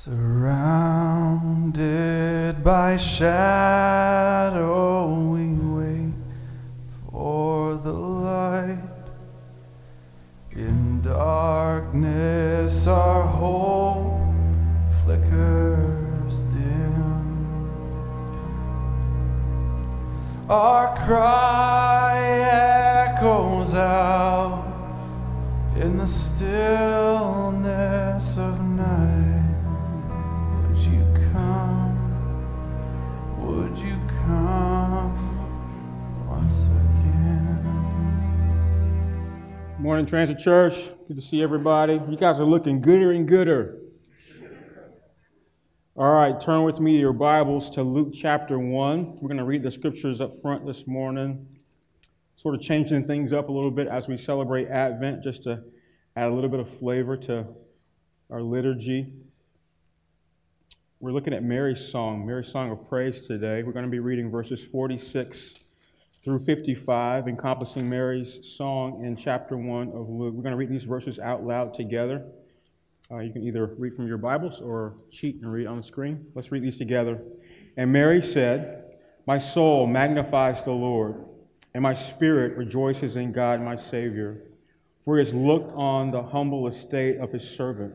Surrounded by shadow, we wait for the light. In darkness our hope flickers dim. Our cry echoes out in the stillness of night. Would you come? Would you come once again? Morning, Transit Church. Good to see everybody. You guys are looking gooder and gooder. All right, turn with me to your Bibles to Luke chapter 1. We're going to read the scriptures up front this morning. Sort of changing things up a little bit as we celebrate Advent, just to add a little bit of flavor to our liturgy. We're looking at Mary's Song of Praise today. We're going to be reading verses 46 through 55, encompassing Mary's song in chapter 1 of Luke. We're going to read these verses out loud together. You can either read from your Bibles or cheat and read on the screen. Let's read these together. And Mary said, "My soul magnifies the Lord, and my spirit rejoices in God my Savior, for he has looked on the humble estate of his servant.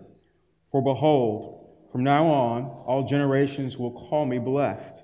For behold, from now on all generations will call me blessed,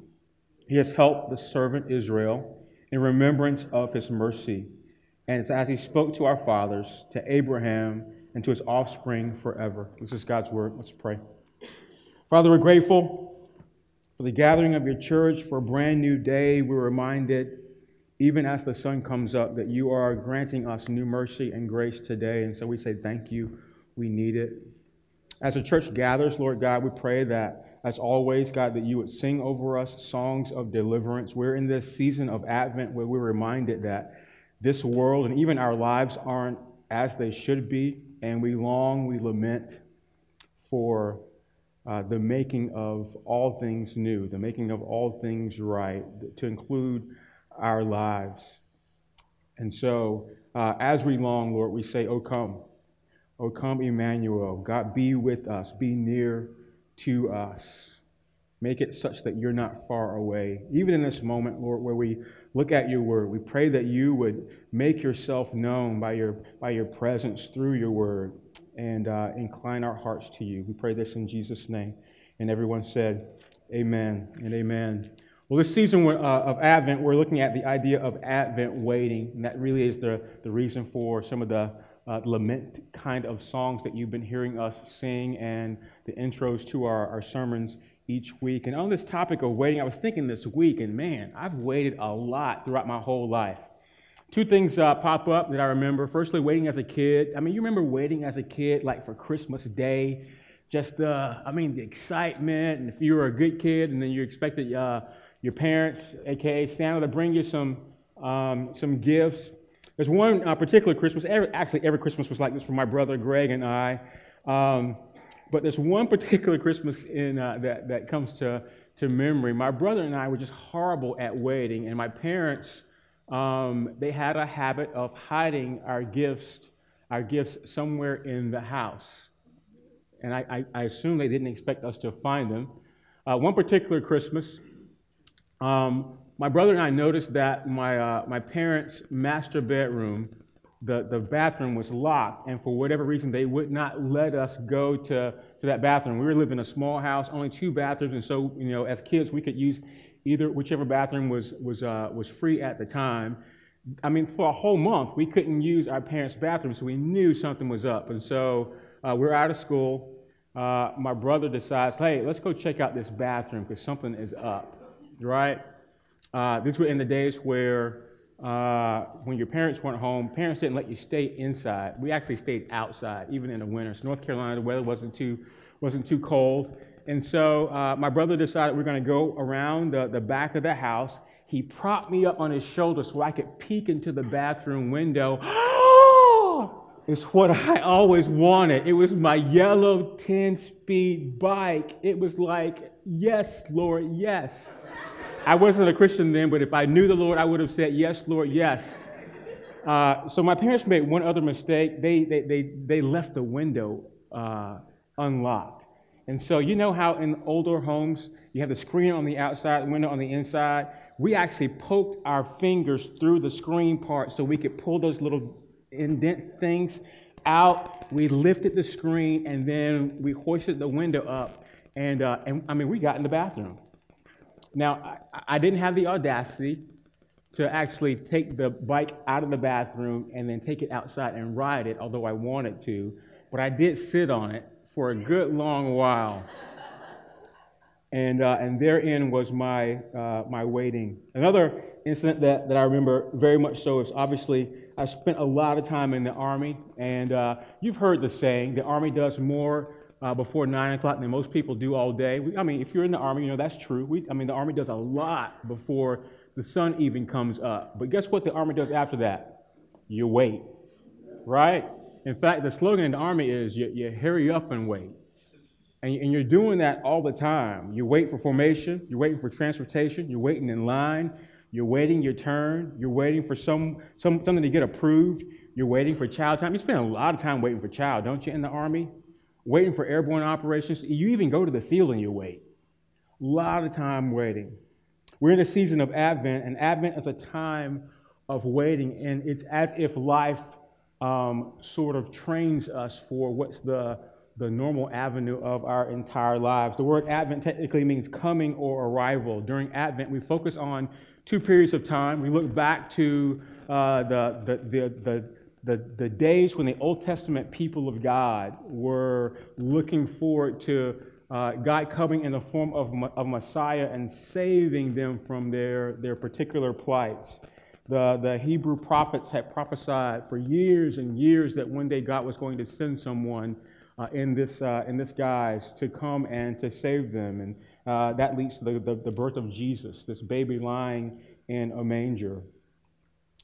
He has helped the servant Israel in remembrance of his mercy, and it's as he spoke to our fathers, to Abraham, and to his offspring forever." This is God's word. Let's pray. Father, we're grateful for the gathering of your church, for a brand new day. We're reminded, even as the sun comes up, that you are granting us new mercy and grace today. And so we say thank you. We need it. As the church gathers, Lord God, we pray that, as always, God, that you would sing over us songs of deliverance. We're in this season of Advent where we're reminded that this world and even our lives aren't as they should be. And we lament for the making of all things new, the making of all things right, to include our lives. And so as we long, Lord, we say, "O come, O come, Emmanuel." God, be with us, be near to us. Make it such that you're not far away. Even in this moment, Lord, where we look at your word, we pray that you would make yourself known by your presence through your word, and incline our hearts to you. We pray this in Jesus' name. And everyone said, amen and amen. Well, this season of Advent, we're looking at the idea of Advent waiting, and that really is the reason for some of the lament kind of songs that you've been hearing us sing, and the intros to our sermons each week. And on this topic of waiting, I was thinking this week, and man, I've waited a lot throughout my whole life. Two things pop up that I remember. Firstly, waiting as a kid. I mean, you remember waiting as a kid, like for Christmas Day, just the excitement, and if you were a good kid, and then you expected your parents, a.k.a. Santa, to bring you some gifts. There's one particular Christmas, every Christmas was like this for my brother Greg and I, but there's one particular Christmas that comes to memory. My brother and I were just horrible at waiting, and my parents, they had a habit of hiding our gifts somewhere in the house. And I assume they didn't expect us to find them. One particular Christmas, my brother and I noticed that my parents' master bedroom, the bathroom was locked, and for whatever reason, they would not let us go to that bathroom. We were living in a small house, only two bathrooms, and so, you know, as kids, we could use whichever bathroom was free at the time. I mean, for a whole month, we couldn't use our parents' bathroom, so we knew something was up. And so we're out of school. My brother decides, "Hey, let's go check out this bathroom because something is up." Right? These were in the days where when your parents weren't home, parents didn't let you stay inside. We actually stayed outside, even in the winter. So North Carolina, the weather wasn't too cold. And so my brother decided we're going to go around the back of the house. He propped me up on his shoulder so I could peek into the bathroom window. It's what I always wanted. It was my yellow 10-speed bike. It was like, yes, Lord, yes. I wasn't a Christian then, but if I knew the Lord, I would have said, yes, Lord, yes. So my parents made one other mistake. They left the window unlocked. And so you know how in older homes, you have the screen on the outside, the window on the inside? We actually poked our fingers through the screen part so we could pull those little indent things out. We lifted the screen, and then we hoisted the window up, and I mean, we got in the bathroom. Now, I didn't have the audacity to actually take the bike out of the bathroom and then take it outside and ride it, although I wanted to, but I did sit on it for a good long while. And therein was my waiting. Another incident that I remember very much so is obviously I spent a lot of time in the Army, and you've heard the saying, the Army does more before 9 o'clock than most people do all day. I mean, if you're in the Army, you know that's true. The Army does a lot before the sun even comes up. But guess what the Army does after that? You wait, right? In fact, the slogan in the Army is you hurry up and wait. And you're doing that all the time. You wait for formation, you're waiting for transportation, you're waiting in line, you're waiting your turn, you're waiting for something to get approved, you're waiting for child time. You spend a lot of time waiting for child, don't you, in the Army? Waiting for airborne operations. You even go to the field and you wait. A lot of time waiting. We're in a season of Advent, and Advent is a time of waiting, and it's as if life sort of trains us for what's the normal avenue of our entire lives. The word Advent technically means coming or arrival. During Advent, we focus on two periods of time. We look back to the days when the Old Testament people of God were looking forward to God coming in the form of Messiah and saving them from their particular plights. The Hebrew prophets had prophesied for years and years that one day God was going to send someone in this guise to come and to save them. And that leads to the birth of Jesus, this baby lying in a manger.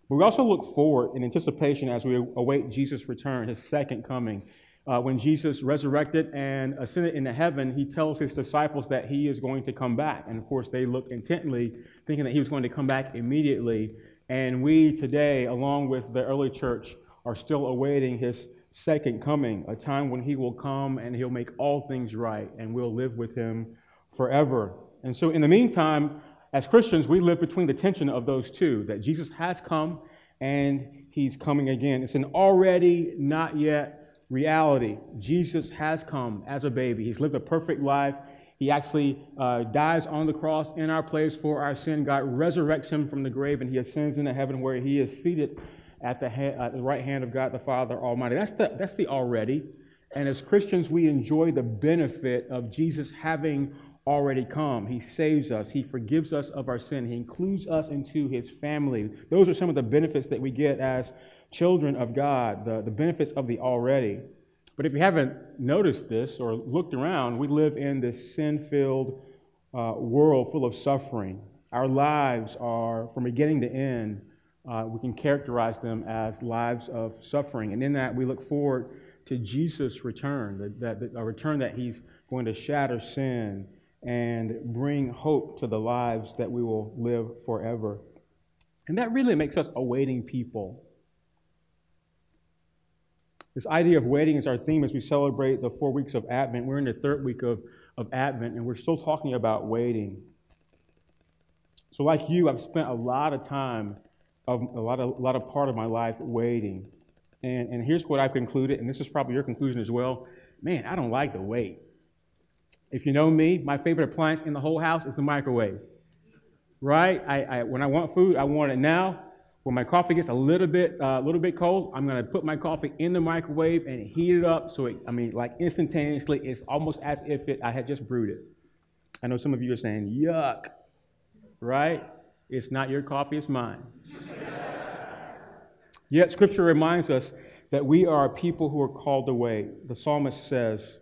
But we also look forward in anticipation as we await Jesus' return, his second coming. When Jesus resurrected and ascended into heaven, he tells his disciples that he is going to come back. And of course, they look intently, thinking that he was going to come back immediately. And we today, along with the early church, are still awaiting his second coming, a time when he will come and he'll make all things right and we'll live with him forever. And so in the meantime, as Christians, we live between the tension of those two, that Jesus has come and he's coming again. It's an already not yet reality. Jesus has come as a baby. He's lived a perfect life. He actually dies on the cross in our place for our sin. God resurrects him from the grave and he ascends into heaven where he is seated at the right hand of God the Father Almighty. That's the already. And as Christians, we enjoy the benefit of Jesus having already come. He saves us. He forgives us of our sin. He includes us into his family. Those are some of the benefits that we get as children of God, the benefits of the already. But if you haven't noticed this or looked around, we live in this sin-filled world full of suffering. Our lives are, from beginning to end, we can characterize them as lives of suffering. And in that, we look forward to Jesus' return, a return that he's going to shatter sin and bring hope to the lives that we will live forever. And that really makes us a waiting people. This idea of waiting is our theme as we celebrate the 4 weeks of Advent. We're in the third week of Advent, and we're still talking about waiting. So like you, I've spent a lot of part of my life waiting. And here's what I've concluded, and this is probably your conclusion as well. Man, I don't like the wait. If you know me, my favorite appliance in the whole house is the microwave, right? When I want food, I want it now. When my coffee gets a little bit cold, I'm going to put my coffee in the microwave and heat it up so it instantaneously, it's almost as if I had just brewed it. I know some of you are saying, yuck, right? It's not your coffee, it's mine. Yet Scripture reminds us that we are a people who are called to wait. The psalmist says,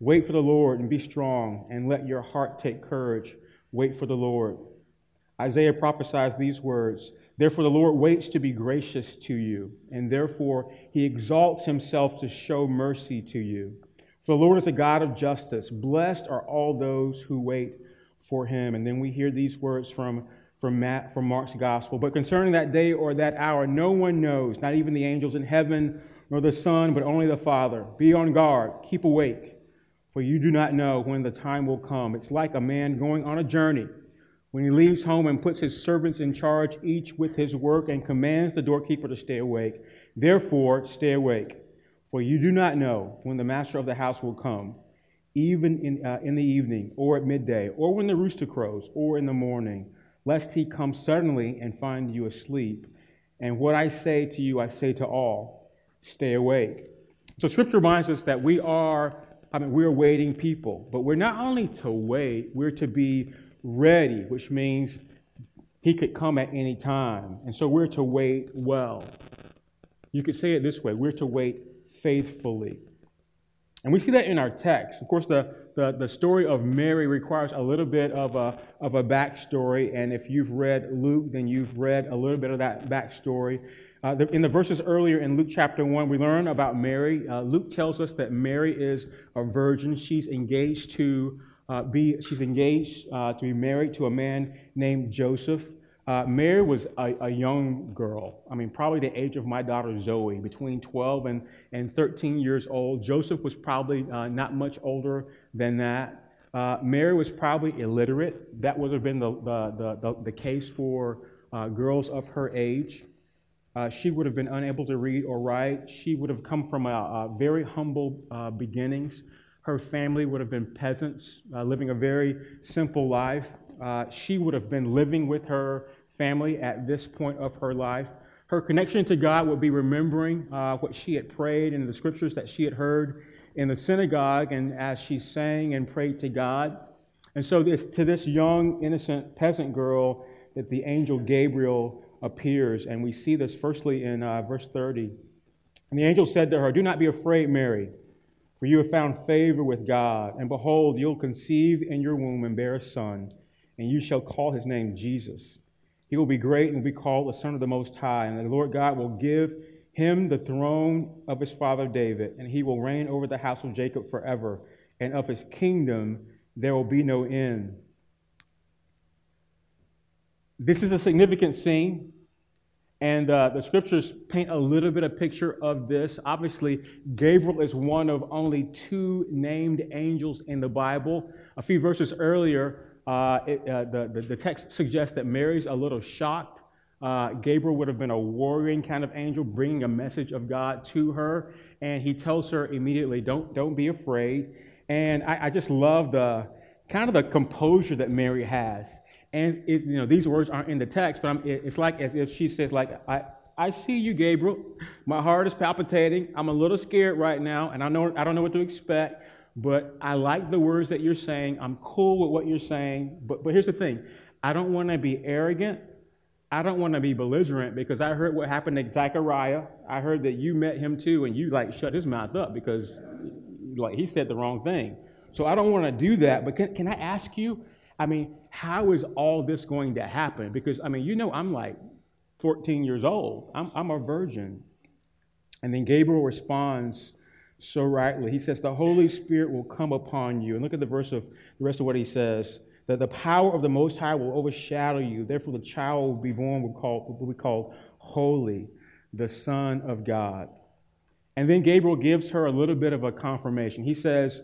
Wait for the Lord and be strong, and let your heart take courage. Wait for the Lord. Isaiah prophesies these words, therefore the Lord waits to be gracious to you, and therefore he exalts himself to show mercy to you. For the Lord is a God of justice. Blessed are all those who wait for him. And then we hear these words from Mark's gospel. But concerning that day or that hour, no one knows, not even the angels in heaven, nor the Son, but only the Father. Be on guard, keep awake, for you do not know when the time will come. It's like a man going on a journey when he leaves home and puts his servants in charge, each with his work, and commands the doorkeeper to stay awake. Therefore, stay awake, for you do not know when the master of the house will come, even in the evening, or at midday, or when the rooster crows, or in the morning, lest he come suddenly and find you asleep. And what I say to you, I say to all, stay awake. So Scripture reminds us that we're waiting people, but we're not only to wait, we're to be ready, which means he could come at any time. And so we're to wait well. You could say it this way, we're to wait faithfully. And we see that in our text. Of course, the story of Mary requires a little bit of a backstory, and if you've read Luke, then you've read a little bit of that backstory. In the verses earlier in Luke chapter 1, we learn about Mary. Luke tells us that Mary is a virgin. She's engaged to be married to a man named Joseph. Mary was a young girl, probably the age of my daughter Zoe, between 12 and 13 years old. Joseph was probably not much older than that. Mary was probably illiterate. That would have been the case for girls of her age. She would have been unable to read or write. She would have come from a very humble beginnings. Her family would have been peasants, living a very simple life. She would have been living with her family at this point of her life. Her connection to God would be remembering what she had prayed and the scriptures that she had heard in the synagogue, and as she sang and prayed to God. And so to this young, innocent peasant girl that the angel Gabriel appears, and we see this firstly in verse 30. And the angel said to her, do not be afraid, Mary, for you have found favor with God, and behold, you'll conceive in your womb and bear a son, and you shall call his name Jesus. He will be great and will be called the Son of the Most High, and the Lord God will give him the throne of his father David, and he will reign over the house of Jacob forever, and of his kingdom there will be no end. This is a significant scene, and the scriptures paint a little bit of picture of this. Obviously, Gabriel is one of only two named angels in the Bible. A few verses earlier, the text suggests that Mary's a little shocked. Gabriel would have been a warring kind of angel, bringing a message of God to her, and he tells her immediately, "Don't be afraid." And I just love the composure that Mary has. And these words aren't in the text, but it's like as if she says, "Like I see you, Gabriel. My heart is palpitating. I'm a little scared right now, and I don't know what to expect. But I like the words that you're saying. I'm cool with what you're saying. But here's the thing: I don't want to be arrogant. I don't want to be belligerent, because I heard what happened to Zechariah. I heard that you met him too, and you shut his mouth up because he said the wrong thing. So I don't want to do that. But can I ask you? How is all this going to happen? Because, I'm 14 years old. I'm a virgin." And then Gabriel responds so rightly. He says, the Holy Spirit will come upon you. And look at the rest of what he says. That the power of the Most High will overshadow you. Therefore, the child will be born will be called Holy, the Son of God. And then Gabriel gives her a little bit of a confirmation. He says,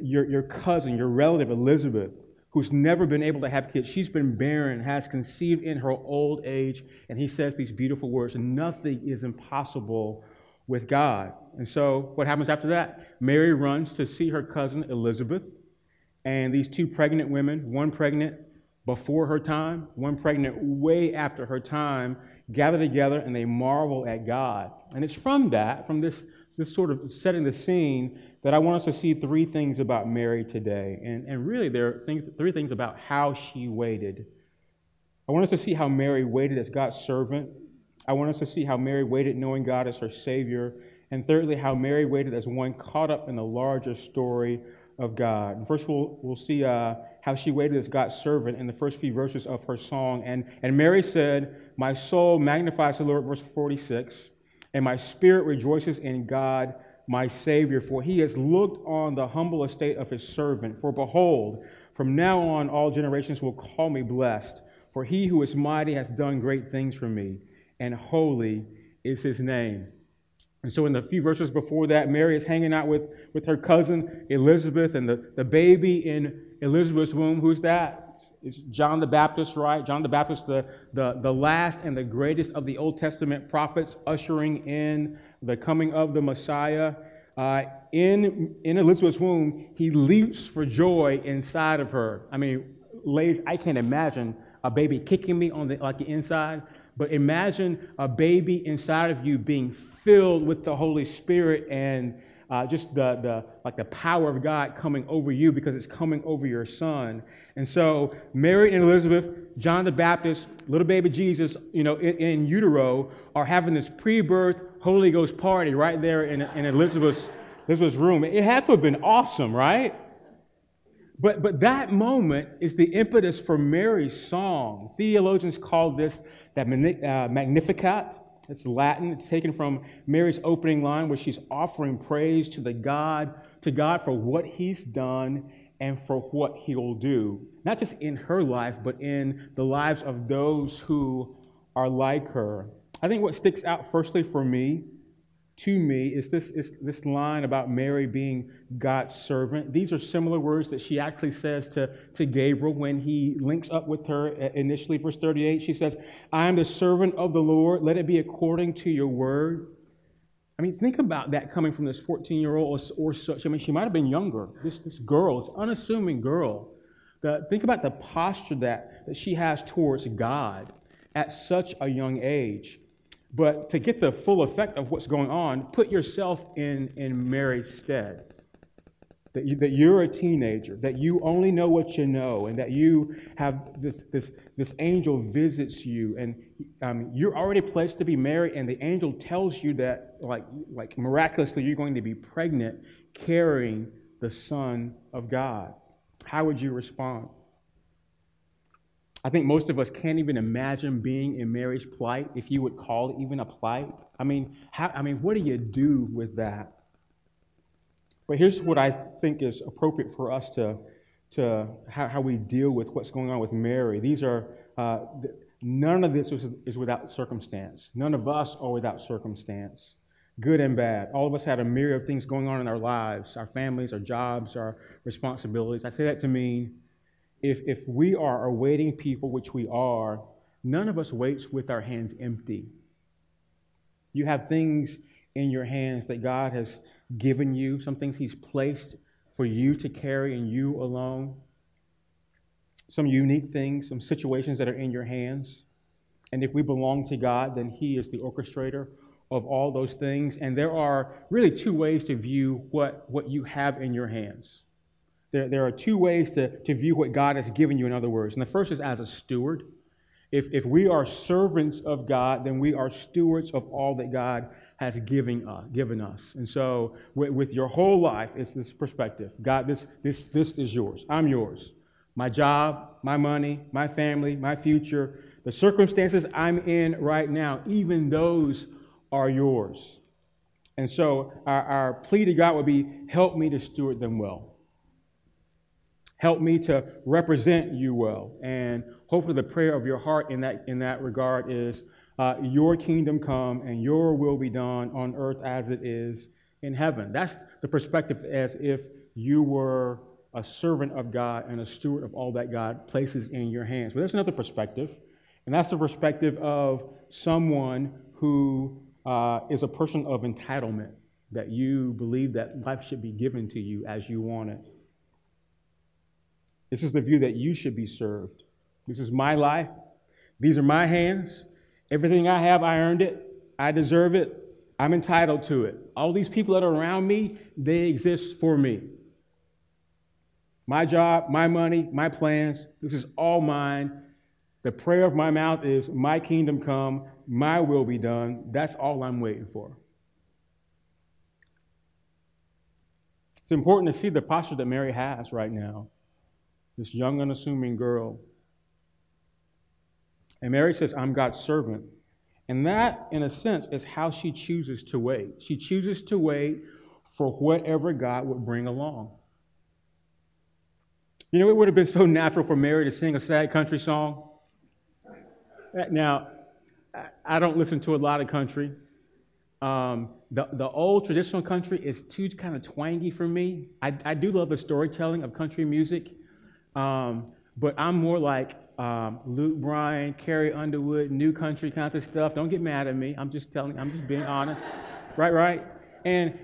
your cousin, your relative Elizabeth, who's never been able to have kids, she's been barren, has conceived in her old age, and he says these beautiful words, nothing is impossible with God. And so what happens after that? Mary runs to see her cousin Elizabeth, and these two pregnant women, one pregnant before her time, one pregnant way after her time, gather together and they marvel at God. And it's from this sort of setting the scene that I want us to see three things about Mary today. And really there are three things about how she waited. I want us to see how Mary waited as God's servant. I want us to see how Mary waited knowing God as her Savior. and thirdly, how Mary waited as one caught up in the larger story of God. And first, we'll see how she waited as God's servant in the first few verses of her song. And Mary said, "My soul magnifies the Lord," verse 46, "and my spirit rejoices in God, my Savior, for he has looked on the humble estate of his servant. For behold, from now on all generations will call me blessed, for he who is mighty has done great things for me, and holy is his name." And so in the few verses before that, Mary is hanging out with her cousin Elizabeth and the baby in Elizabeth's womb. Who's that? It's John the Baptist, right? John the Baptist, the last and the greatest of the Old Testament prophets, ushering in the coming of the Messiah. In Elizabeth's womb, he leaps for joy inside of her. I mean, ladies, I can't imagine a baby kicking me on the like the inside. But imagine a baby inside of you being filled with the Holy Spirit and just the power of God coming over you because it's coming over your son. And so Mary and Elizabeth, John the Baptist, little baby Jesus, you know, in utero, are having this pre-birth Holy Ghost party right there in Elizabeth's room. It had to have been awesome, right? But that moment is the impetus for Mary's song. Theologians call this that Magnificat. It's Latin. It's taken from Mary's opening line, where she's offering praise to God for what he's done and for what he'll do. Not just in her life, but in the lives of those who are like her. I think what sticks out firstly to me, is this line about Mary being God's servant. These are similar words that she actually says to Gabriel when he links up with her initially. Verse 38, she says, "I am the servant of the Lord. Let it be according to your word." I mean, think about that coming from this 14-year-old or such. I mean, she might have been younger. This girl, this unassuming girl. Think about the posture that she has towards God at such a young age. But to get the full effect of what's going on, put yourself in Mary's stead. That you're a teenager, that you only know what you know, and that you have this angel visits you, and you're already pledged to be married, and the angel tells you that, like miraculously, you're going to be pregnant, carrying the Son of God. How would you respond? I think most of us can't even imagine being in Mary's plight, if you would call it even a plight. I mean, what do you do with that? But here's what I think is appropriate for us to how we deal with what's going on with Mary. These are none of this is without circumstance. None of us are without circumstance, good and bad. All of us had a myriad of things going on in our lives, our families, our jobs, our responsibilities. I say that to mean, If we are awaiting people, which we are, none of us waits with our hands empty. You have things in your hands that God has given you, some things he's placed for you to carry and you alone, some unique things, some situations that are in your hands. And if we belong to God, then he is the orchestrator of all those things. And there are really two ways to view what you have in your hands. There are two ways to view what God has given you, in other words. And the first is as a steward. If we are servants of God, then we are stewards of all that God has given us. And so with your whole life, it's this perspective. God, this is yours. I'm yours. My job, my money, my family, my future, the circumstances I'm in right now, even those are yours. And so our plea to God would be, help me to steward them well. Help me to represent you well. And hopefully the prayer of your heart in that regard is, your kingdom come and your will be done on earth as it is in heaven. That's the perspective, as if you were a servant of God and a steward of all that God places in your hands. But there's another perspective, and that's the perspective of someone who is a person of entitlement, that you believe that life should be given to you as you want it. This is the view that you should be served. This is my life. These are my hands. Everything I have, I earned it. I deserve it. I'm entitled to it. All these people that are around me, they exist for me. My job, my money, my plans, this is all mine. The prayer of my mouth is, my kingdom come, my will be done. That's all I'm waiting for. It's important to see the posture that Mary has right now, this young, unassuming girl. And Mary says, I'm God's servant. And that, in a sense, is how she chooses to wait. She chooses to wait for whatever God would bring along. You know, it would have been so natural for Mary to sing a sad country song. Now, I don't listen to a lot of country. The old traditional country is too kind of twangy for me. I do love the storytelling of country music, but I'm more like Luke Bryan, Carrie Underwood, new country kinds of stuff. Don't get mad at me. I'm just being honest, right? And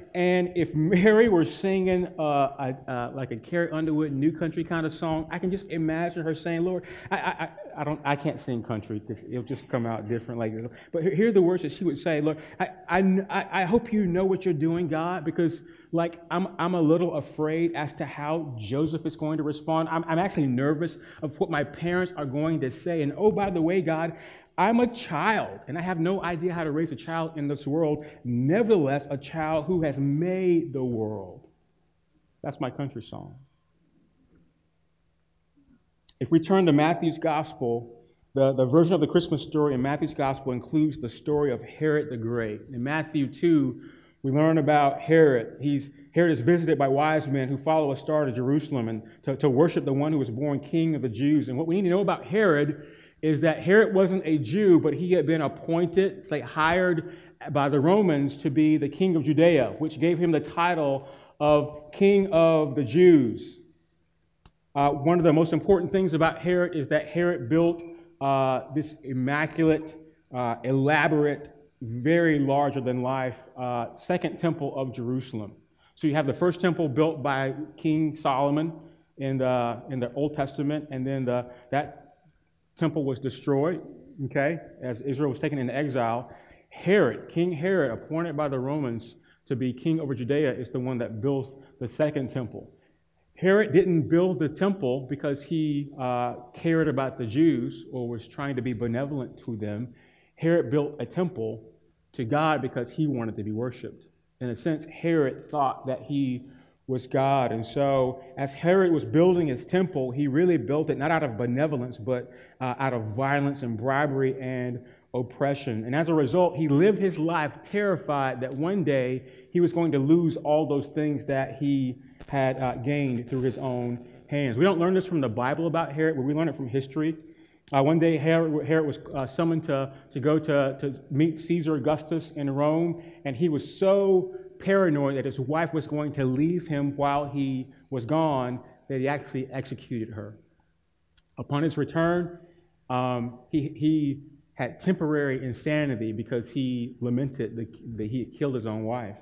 if Mary were singing like a Carrie Underwood new country kind of song, I can just imagine her saying, "Lord, I can't sing country because it'll just come out different." Like, but here are the words that she would say, "Lord, I hope you know what you're doing, God, because like I'm a little afraid as to how Joseph is going to respond. I'm actually nervous of what my parents are going to say. And oh, by the way, God, I'm a child, and I have no idea how to raise a child in this world. Nevertheless, a child who has made the world." That's my country song. If we turn to Matthew's Gospel, the version of the Christmas story in Matthew's Gospel includes the story of Herod the Great. In Matthew 2, we learn about Herod. Herod is visited by wise men who follow a star to Jerusalem and to worship the one who was born King of the Jews. And what we need to know about Herod is that Herod wasn't a Jew, but he had been appointed, hired by the Romans to be the king of Judea, which gave him the title of King of the Jews. One of the most important things about Herod is that Herod built this immaculate, elaborate, very larger-than-life second temple of Jerusalem. So you have the first temple built by King Solomon in the Old Testament, and then that temple was destroyed, okay, as Israel was taken into exile. Herod, King Herod, appointed by the Romans to be king over Judea, is the one that built the second temple. Herod didn't build the temple because he cared about the Jews or was trying to be benevolent to them. Herod built a temple to God because he wanted to be worshipped. In a sense, Herod thought that he was God. And so as Herod was building his temple, he really built it not out of benevolence, but out of violence and bribery and oppression. And as a result, he lived his life terrified that one day he was going to lose all those things that he had gained through his own hands. We don't learn this from the Bible about Herod, but we learn it from history. One day, Herod was summoned to go to meet Caesar Augustus in Rome, and he was so paranoid that his wife was going to leave him while he was gone that he actually executed her. Upon his return, he had temporary insanity because he lamented that he had killed his own wife.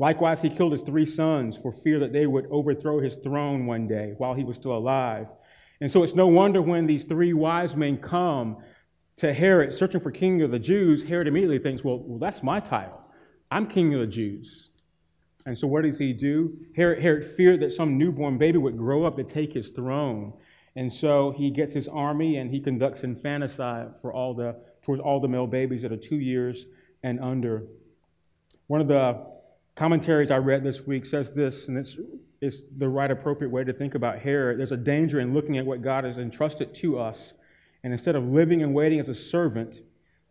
Likewise, he killed his 3 sons for fear that they would overthrow his throne one day while he was still alive. And so it's no wonder when these 3 wise men come to Herod searching for King of the Jews, Herod immediately thinks, well, that's my title. I'm king of the Jews. And so what does he do? Herod feared that some newborn baby would grow up to take his throne. And so he gets his army and he conducts infanticide towards all the male babies that are 2 years and under. One of the commentaries I read this week says this, and it's the right appropriate way to think about Herod. There's a danger in looking at what God has entrusted to us. And instead of living and waiting as a servant,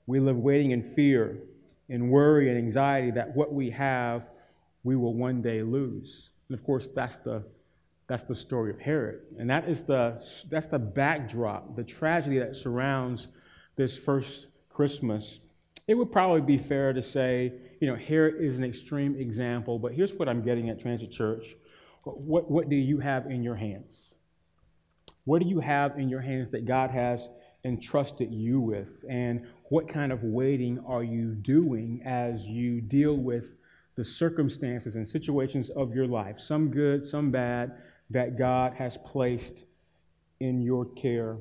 we live waiting in fear, in worry and anxiety that what we have, we will one day lose. And of course, that's the story of Herod. And that's the backdrop, the tragedy that surrounds this first Christmas. It would probably be fair to say, Herod is an extreme example, but here's what I'm getting at, Transit Church. What do you have in your hands? What do you have in your hands that God has entrusted you with? And what kind of waiting are you doing as you deal with the circumstances and situations of your life, some good, some bad, that God has placed in your care?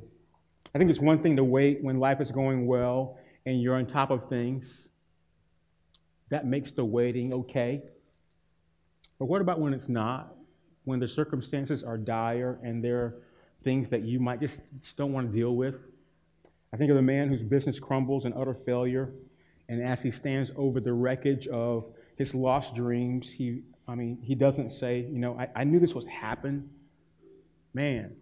I think it's one thing to wait when life is going well and you're on top of things. That makes the waiting okay. But what about when it's not, when the circumstances are dire and there are things that you might just don't want to deal with? I think of the man whose business crumbles in utter failure, and as he stands over the wreckage of his lost dreams, he I mean, he doesn't say, you know, I knew this would happen. Man.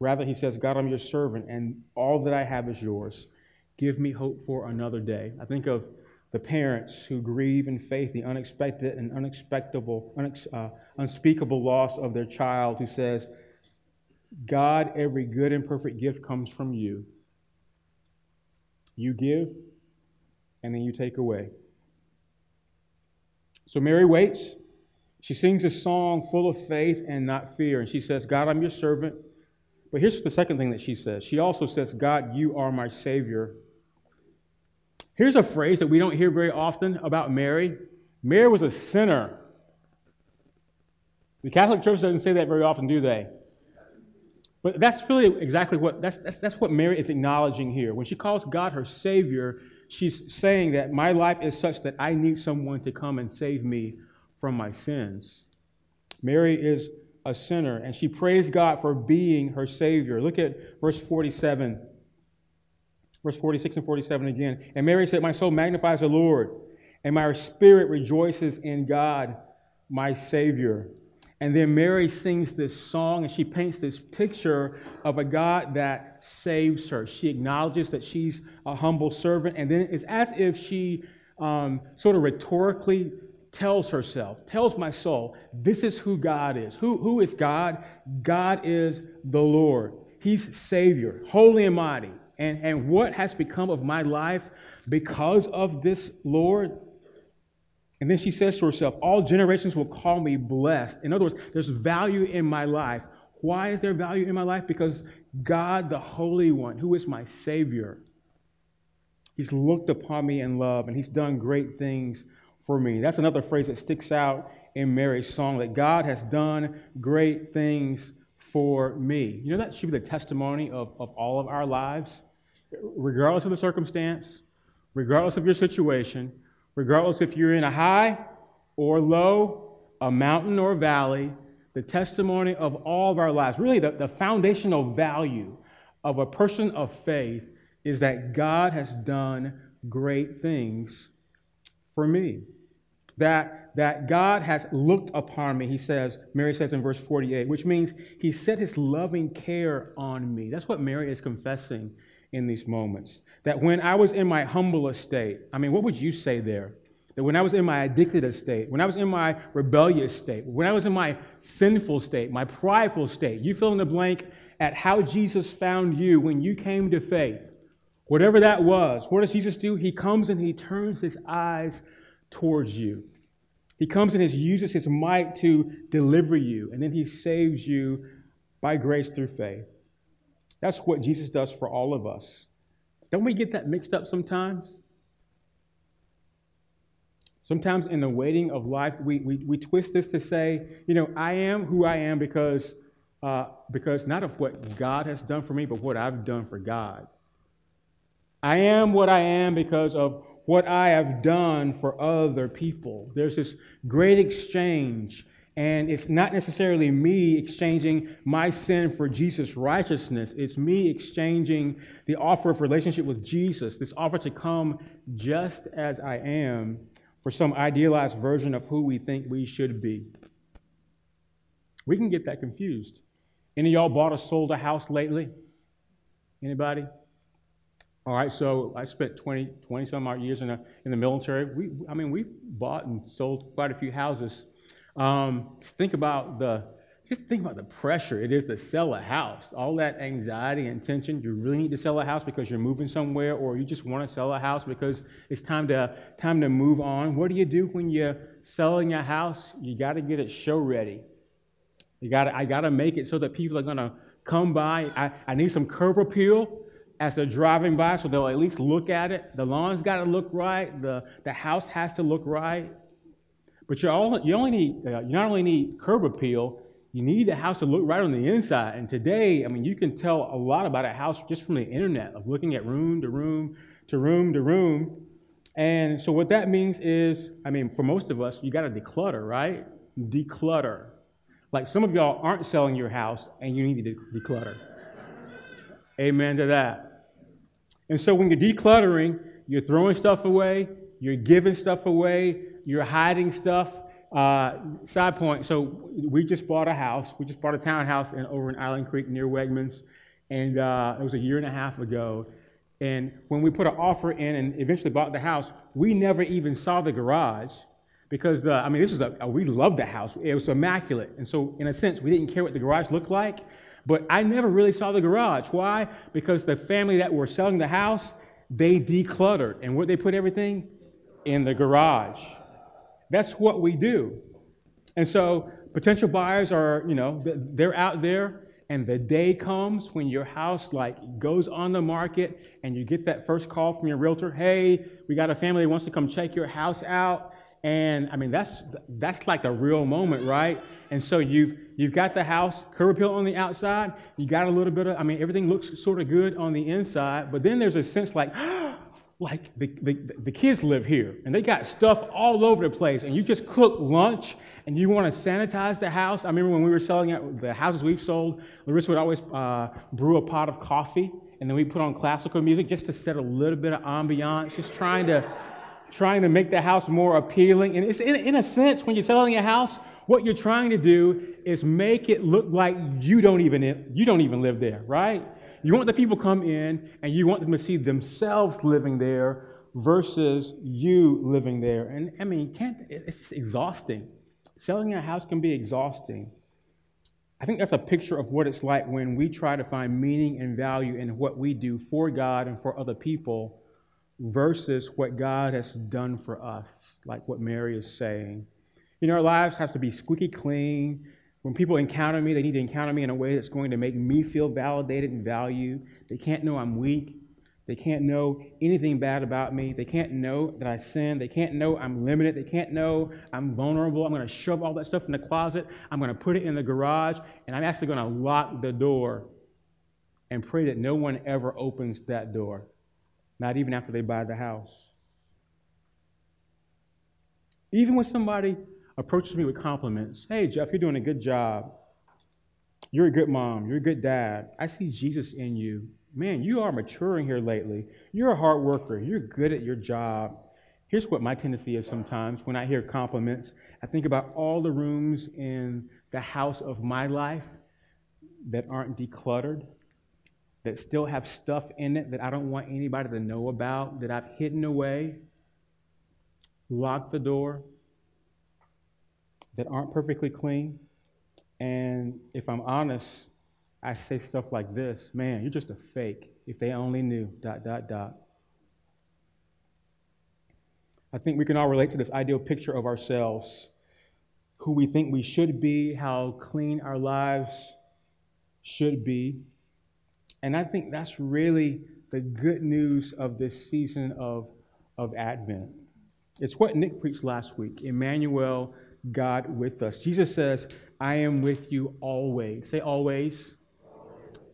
Rather, he says, God, I'm your servant, and all that I have is yours. Give me hope for another day. I think of the parents who grieve in faith the unexpected and unspeakable loss of their child, who says, God, every good and perfect gift comes from you. You give, and then you take away. So Mary waits. She sings a song full of faith and not fear. And she says, God, I'm your servant. But here's the second thing that she says. She also says, God, you are my Savior. Here's a phrase that we don't hear very often about Mary. Mary was a sinner. The Catholic Church doesn't say that very often, do they? But that's really exactly what, that's what Mary is acknowledging here. When she calls God her Savior, she's saying that my life is such that I need someone to come and save me from my sins. Mary is a sinner, and she praised God for being her Savior. Look at verse 47, verse 46 and 47 again. And Mary said, my soul magnifies the Lord, and my spirit rejoices in God, my Savior. And then Mary sings this song, and she paints this picture of a God that saves her. She acknowledges that she's a humble servant, and then it's as if she sort of rhetorically tells herself, tells my soul, this is who God is. Who is God? God is the Lord. He's Savior, holy and mighty. And what has become of my life because of this Lord? And then she says to herself, all generations will call me blessed. In other words, there's value in my life. Why is there value in my life? Because God, the Holy One, who is my Savior, He's looked upon me in love, and He's done great things for me. That's another phrase that sticks out in Mary's song, that God has done great things for me. You know, that should be the testimony of all of our lives, regardless of the circumstance, regardless of your situation, regardless if you're in a high or low, a mountain or a valley, the testimony of all of our lives, really the foundational value of a person of faith is that God has done great things for me. That God has looked upon me, he says, Mary says in verse 48, which means he set his loving care on me. That's what Mary is confessing in these moments, that when I was in my humble estate, I mean, what would you say there? That when I was in my addicted estate, when I was in my rebellious state, when I was in my sinful state, my prideful state, you fill in the blank at how Jesus found you when you came to faith, whatever that was, what does Jesus do? He comes and he turns his eyes towards you. He comes and he uses his might to deliver you, and then he saves you by grace through faith. That's what Jesus does for all of us. Don't we get that mixed up sometimes? Sometimes in the waiting of life, we twist this to say, you know, I am who I am because not of what God has done for me, but what I've done for God. I am what I am because of what I have done for other people. There's this great exchange. And it's not necessarily me exchanging my sin for Jesus' righteousness. It's me exchanging the offer of relationship with Jesus, this offer to come just as I am, for some idealized version of who we think we should be. We can get that confused. Any of y'all bought or sold a house lately? Anybody? All right, so I spent 20-some odd years in the military. We've bought and sold quite a few houses. Just think about the pressure it is to sell a house. All that anxiety and tension. You really need to sell a house because you're moving somewhere, or you just want to sell a house because it's time to move on. What do you do when you're selling a house? You got to get it show ready. I got to make it so that people are gonna come by. I need some curb appeal as they're driving by, so they'll at least look at it. The lawn's got to look right. The house has to look right. But you not only need curb appeal, you need the house to look right on the inside. And today, I mean, you can tell a lot about a house just from the internet, of looking at room to room to room to room. And so what that means is, I mean, for most of us, you got to declutter, right? Declutter. Like some of y'all aren't selling your house and you need to declutter. Amen to that. And so when you're decluttering, you're throwing stuff away, you're giving stuff away, You're hiding stuff. Side point, so we just bought a house. We just bought a townhouse over in Island Creek near Wegmans. And it was a year and a half ago. And when we put an offer in and eventually bought the house, we never even saw the garage because, we loved the house. It was immaculate. And so, in a sense, we didn't care what the garage looked like. But I never really saw the garage. Why? Because the family that were selling the house, they decluttered. And where'd they put everything? In the garage. That's what we do. And so potential buyers are, they're out there. And the day comes when your house goes on the market and you get that first call from your realtor, hey, we got a family that wants to come check your house out. And that's like the real moment, right? And so you've got the house, curb appeal on the outside, you got a little bit of, everything looks sort of good on the inside, but then there's a sense the kids live here and they got stuff all over the place and you just cook lunch and you want to sanitize the house. I remember when we were selling out the houses we've sold, Larissa would always brew a pot of coffee and then we put on classical music just to set a little bit of ambiance, just trying to make the house more appealing. And it's in a sense, when you're selling a house, what you're trying to do is make it look like you don't even live there, right? You want the people to come in and you want them to see themselves living there versus you living there. And it's just exhausting. Selling a house can be exhausting. I think that's a picture of what it's like when we try to find meaning and value in what we do for God and for other people versus what God has done for us, like what Mary is saying. Our lives have to be squeaky clean. When people encounter me, they need to encounter me in a way that's going to make me feel validated and valued. They can't know I'm weak. They can't know anything bad about me. They can't know that I sin. They can't know I'm limited. They can't know I'm vulnerable. I'm going to shove all that stuff in the closet. I'm going to put it in the garage, and I'm actually going to lock the door and pray that no one ever opens that door, not even after they buy the house. Even when somebody approaches me with compliments. Hey, Jeff, you're doing a good job. You're a good mom. You're a good dad. I see Jesus in you. Man, you are maturing here lately. You're a hard worker. You're good at your job. Here's what my tendency is sometimes when I hear compliments. I think about all the rooms in the house of my life that aren't decluttered, that still have stuff in it that I don't want anybody to know about, that I've hidden away, locked the door, that aren't perfectly clean. And if I'm honest, I say stuff like this, man, you're just a fake. If they only knew, .. I think we can all relate to this ideal picture of ourselves, who we think we should be, how clean our lives should be. And I think that's really the good news of this season of Advent. It's what Nick preached last week, Emmanuel, God with us. Jesus says, I am with you always. Say always.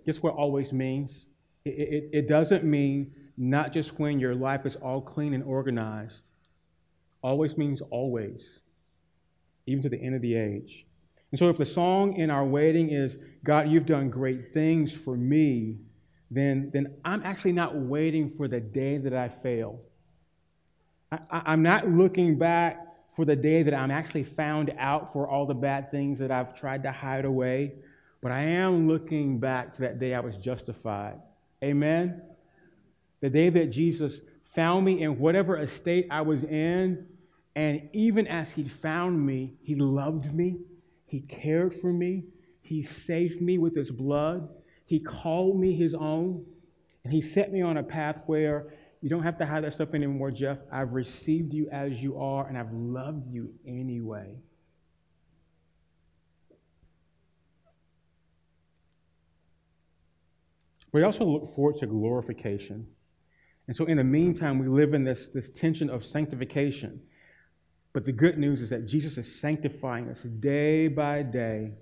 Guess what always means? It doesn't mean not just when your life is all clean and organized. Always means always, even to the end of the age. And so if the song in our waiting is, God, you've done great things for me, then I'm actually not waiting for the day that I fail. I'm not looking back for the day that I'm actually found out for all the bad things that I've tried to hide away. But I am looking back to that day I was justified. Amen? The day that Jesus found me in whatever estate I was in, and even as he found me, he loved me, he cared for me, he saved me with his blood, he called me his own, and he set me on a path where you don't have to hide that stuff anymore, Jeff. I've received you as you are, and I've loved you anyway. We also look forward to glorification. And so in the meantime, we live in this tension of sanctification. But the good news is that Jesus is sanctifying us day by day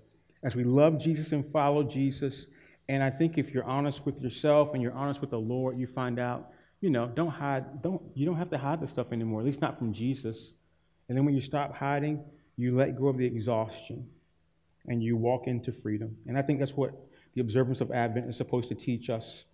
as we love Jesus and follow Jesus. And I think if you're honest with yourself and you're honest with the Lord, you find out, you don't have to hide this stuff anymore, at least not from Jesus. And then when you stop hiding, you let go of the exhaustion and you walk into freedom. And I think that's what the observance of Advent is supposed to teach us.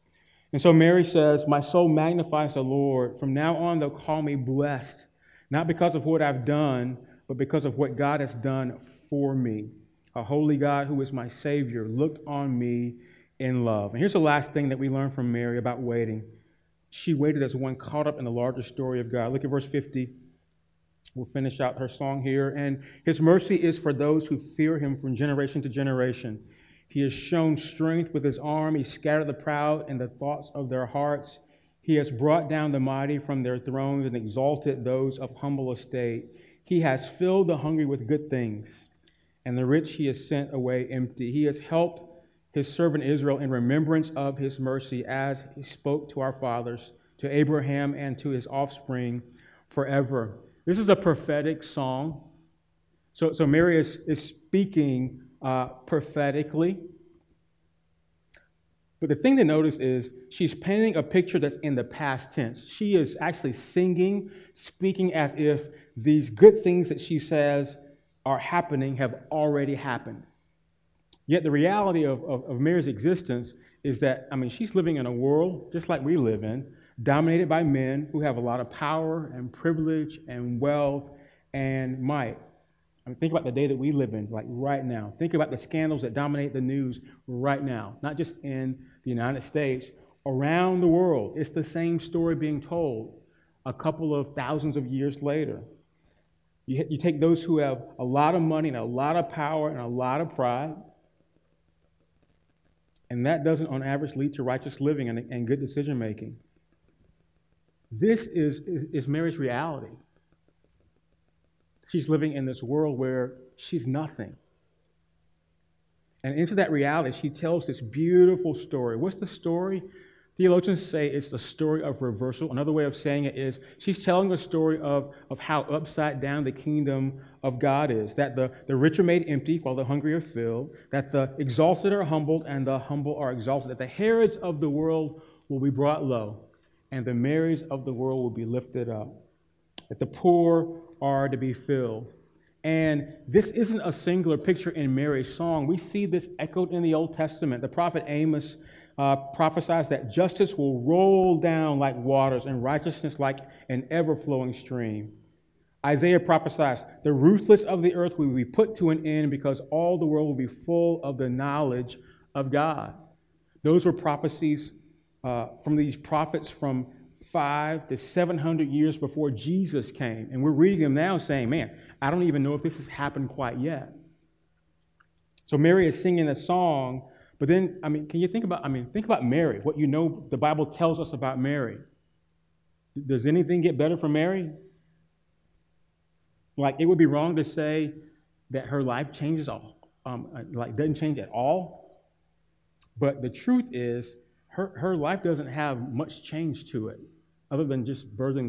And so Mary says, my soul magnifies the Lord. From now on, they'll call me blessed. Not because of what I've done, but because of what God has done for me. A holy God who is my Savior looked on me in love. And here's the last thing that we learn from Mary about waiting. She waited as one caught up in the larger story of God. Look at verse 50. We'll finish out her song here. And his mercy is for those who fear him from generation to generation. He has shown strength with his arm. He scattered the proud in the thoughts of their hearts. He has brought down the mighty from their thrones and exalted those of humble estate. He has filled the hungry with good things, and the rich he has sent away empty. He has helped his servant Israel in remembrance of his mercy, as he spoke to our fathers, to Abraham and to his offspring forever. This is a prophetic song. So Mary is speaking prophetically. But the thing to notice is she's painting a picture that's in the past tense. She is actually singing, speaking as if these good things that she says are happening have already happened. Yet the reality of Mary's existence is that, she's living in a world, just like we live in, dominated by men who have a lot of power and privilege and wealth and might. Think about the day that we live in, like right now. Think about the scandals that dominate the news right now, not just in the United States, around the world. It's the same story being told a couple of thousands of years later. You take those who have a lot of money and a lot of power and a lot of pride, and that doesn't, on average, lead to righteous living and good decision-making. This is Mary's reality. She's living in this world where she's nothing. And into that reality, she tells this beautiful story. What's the story? Theologians say it's the story of reversal. Another way of saying it is she's telling the story of how upside down the kingdom of God is, that the rich are made empty while the hungry are filled, that the exalted are humbled and the humble are exalted, that the Herods of the world will be brought low and the Marys of the world will be lifted up, that the poor are to be filled. And this isn't a singular picture in Mary's song. We see this echoed in the Old Testament. The prophet Amos prophesies that justice will roll down like waters and righteousness like an ever-flowing stream. Isaiah prophesies, the ruthless of the earth will be put to an end because all the world will be full of the knowledge of God. Those were prophecies from these prophets from 500 to 700 years before Jesus came. And we're reading them now saying, man, I don't even know if this has happened quite yet. So Mary is singing a song, but then, can you think about Mary, what the Bible tells us about Mary. Does anything get better for Mary? Like, it would be wrong to say that her life doesn't change at all. But the truth is, her life doesn't have much change to it, other than just birthing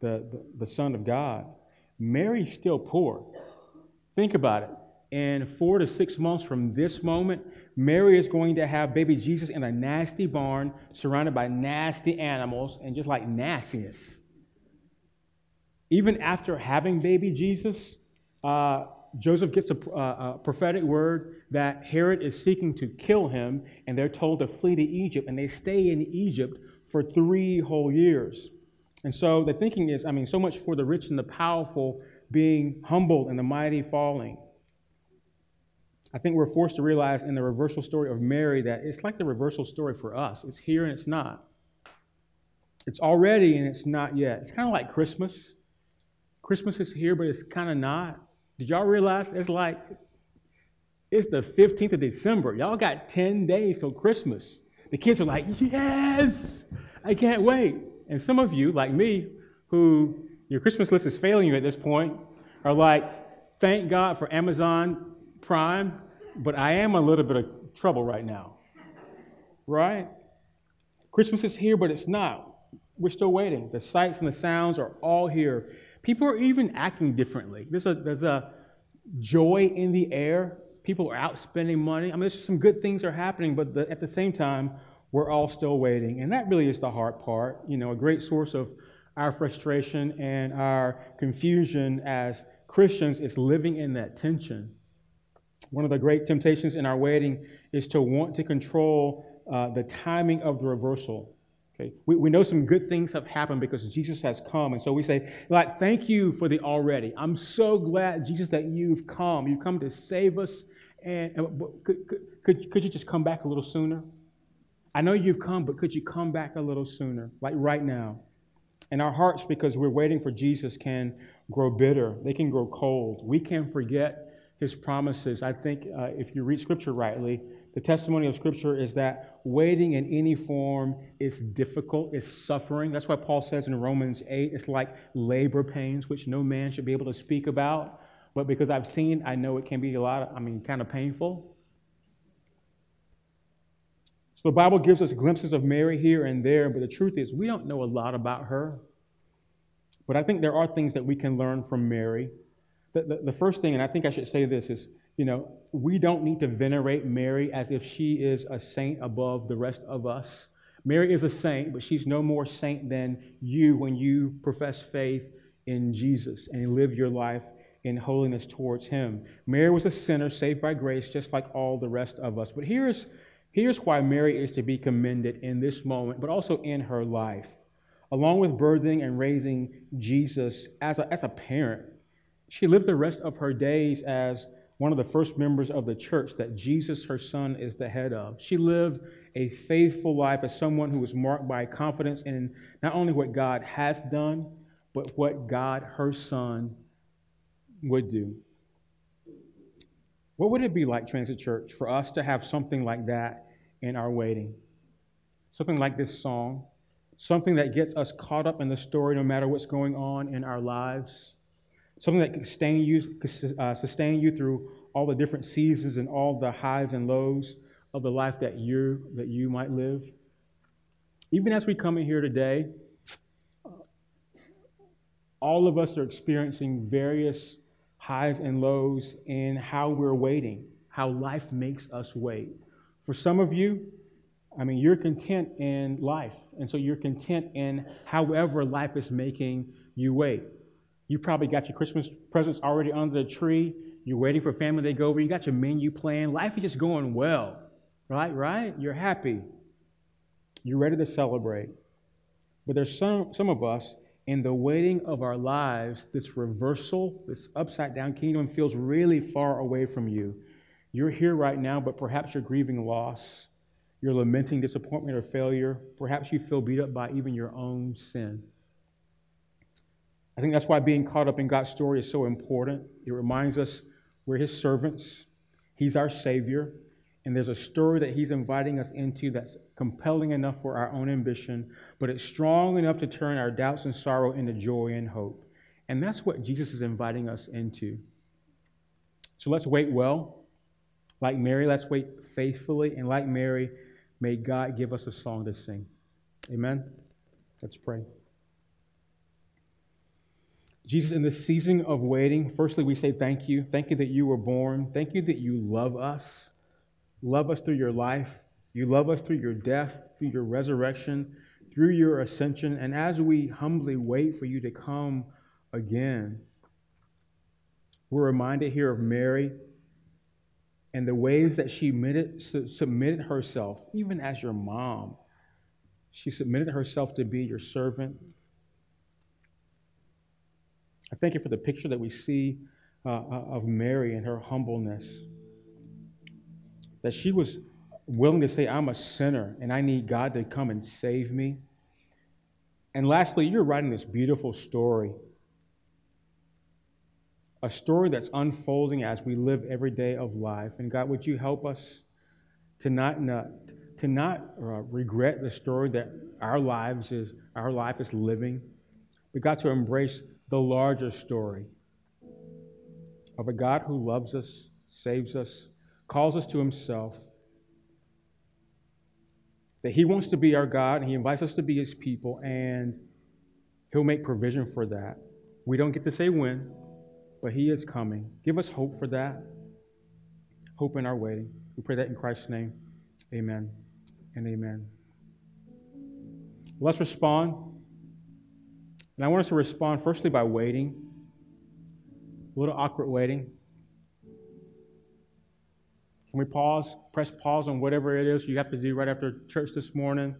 the Son of God. Mary's still poor. Think about it. In 4 to 6 months from this moment, Mary is going to have baby Jesus in a nasty barn, surrounded by nasty animals, and just like nastiness. Even after having baby Jesus, Joseph gets a prophetic word that Herod is seeking to kill him, and they're told to flee to Egypt, and they stay in Egypt for 3 whole years. And so the thinking is, so much for the rich and the powerful being humbled and the mighty falling. I think we're forced to realize in the reversal story of Mary that it's like the reversal story for us. It's here and it's not. It's already and it's not yet. It's kind of like Christmas. Christmas is here, but it's kind of not. Did y'all realize it's the 15th of December. Y'all got 10 days till Christmas. The kids are like, yes, I can't wait. And some of you, like me, who your Christmas list is failing you at this point, are like, thank God for Amazon Prime, but I am a little bit of trouble right now, right? Christmas is here, but it's not. We're still waiting. The sights and the sounds are all here. People are even acting differently. There's a joy in the air. People are out spending money. There's some good things are happening, but at the same time, we're all still waiting. And that really is the hard part. A great source of our frustration and our confusion as Christians is living in that tension. One of the great temptations in our waiting is to want to control the timing of the reversal. Okay? We know some good things have happened because Jesus has come. And so we say, like, thank you for the already. I'm so glad, Jesus, that you've come. You've come to save us. And could you just come back a little sooner? I know you've come, but could you come back a little sooner, like right now? And our hearts, because we're waiting for Jesus, can grow bitter. They can grow cold. We can forget his promises. I think if you read Scripture rightly, the testimony of Scripture is that waiting in any form is difficult, is suffering. That's why Paul says in Romans 8, it's like labor pains, which no man should be able to speak about. But because I've seen, I know it can be kind of painful. So the Bible gives us glimpses of Mary here and there, but the truth is we don't know a lot about her. But I think there are things that we can learn from Mary. The first thing, and I think I should say this, is, you know, we don't need to venerate Mary as if she is a saint above the rest of us. Mary is a saint, but she's no more saint than you when you profess faith in Jesus and live your life in holiness towards him. Mary was a sinner saved by grace just like all the rest of us. But here's why Mary is to be commended in this moment, but also in her life. Along with birthing and raising Jesus as a parent, she lived the rest of her days as one of the first members of the church that Jesus, her son, is the head of. She lived a faithful life as someone who was marked by confidence in not only what God has done, but what God, her son, would do. What would it be like, Transit Church, for us to have something like that in our waiting? Something like this song, something that gets us caught up in the story no matter what's going on in our lives, something that can sustain you through all the different seasons and all the highs and lows of the life that you might live. Even as we come in here today, all of us are experiencing various highs and lows in how we're waiting, how life makes us wait. For some of you, you're content in life, and so you're content in however life is making you wait. You probably got your Christmas presents already under the tree. You're waiting for family to go over. You got your menu plan. Life is just going well, right? You're happy. You're ready to celebrate. But there's some of us, in the waiting of our lives, this reversal, this upside-down kingdom feels really far away from you. You're here right now, but perhaps you're grieving loss. You're lamenting disappointment or failure. Perhaps you feel beat up by even your own sin. I think that's why being caught up in God's story is so important. It reminds us we're his servants. He's our Savior. And there's a story that he's inviting us into that's compelling enough for our own ambition, but it's strong enough to turn our doubts and sorrow into joy and hope. And that's what Jesus is inviting us into. So let's wait well. Like Mary, let's wait faithfully. And like Mary, may God give us a song to sing. Amen? Let's pray. Jesus, in this season of waiting, firstly, we say thank you. Thank you that you were born. Thank you that you love us. Love us through your life. You love us through your death, through your resurrection, through your ascension. And as we humbly wait for you to come again, we're reminded here of Mary and the ways that she submitted herself, even as your mom. She submitted herself to be your servant. I thank you for the picture that we see of Mary and her humbleness. That she was willing to say, I'm a sinner, and I need God to come and save me. And lastly, you're writing this beautiful story. A story that's unfolding as we live every day of life. And God, would you help us to not regret the story that our life is living, but God, to embrace the larger story of a God who loves us, saves us, calls us to himself, that he wants to be our God, and he invites us to be his people, and he'll make provision for that. We don't get to say when, but he is coming. Give us hope for that, hope in our waiting. We pray that in Christ's name. Amen and amen. Let's respond. And I want us to respond firstly by waiting, a little awkward waiting. Can we pause, press pause on whatever it is you have to do right after church this morning?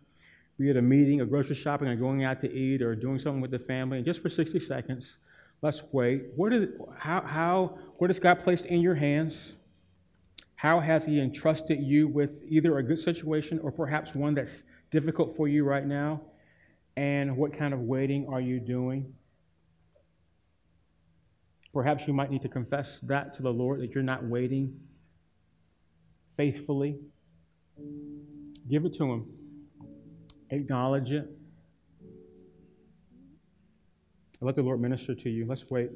be at a meeting or grocery shopping or going out to eat or doing something with the family, and just for 60 seconds, let's wait. What has God placed in your hands? How has He entrusted you with either a good situation or perhaps one that's difficult for you right now? And what kind of waiting are you doing? Perhaps you might need to confess that to the Lord, that you're not waiting faithfully. Give it to Him. Acknowledge it. Let the Lord minister to you. Let's wait.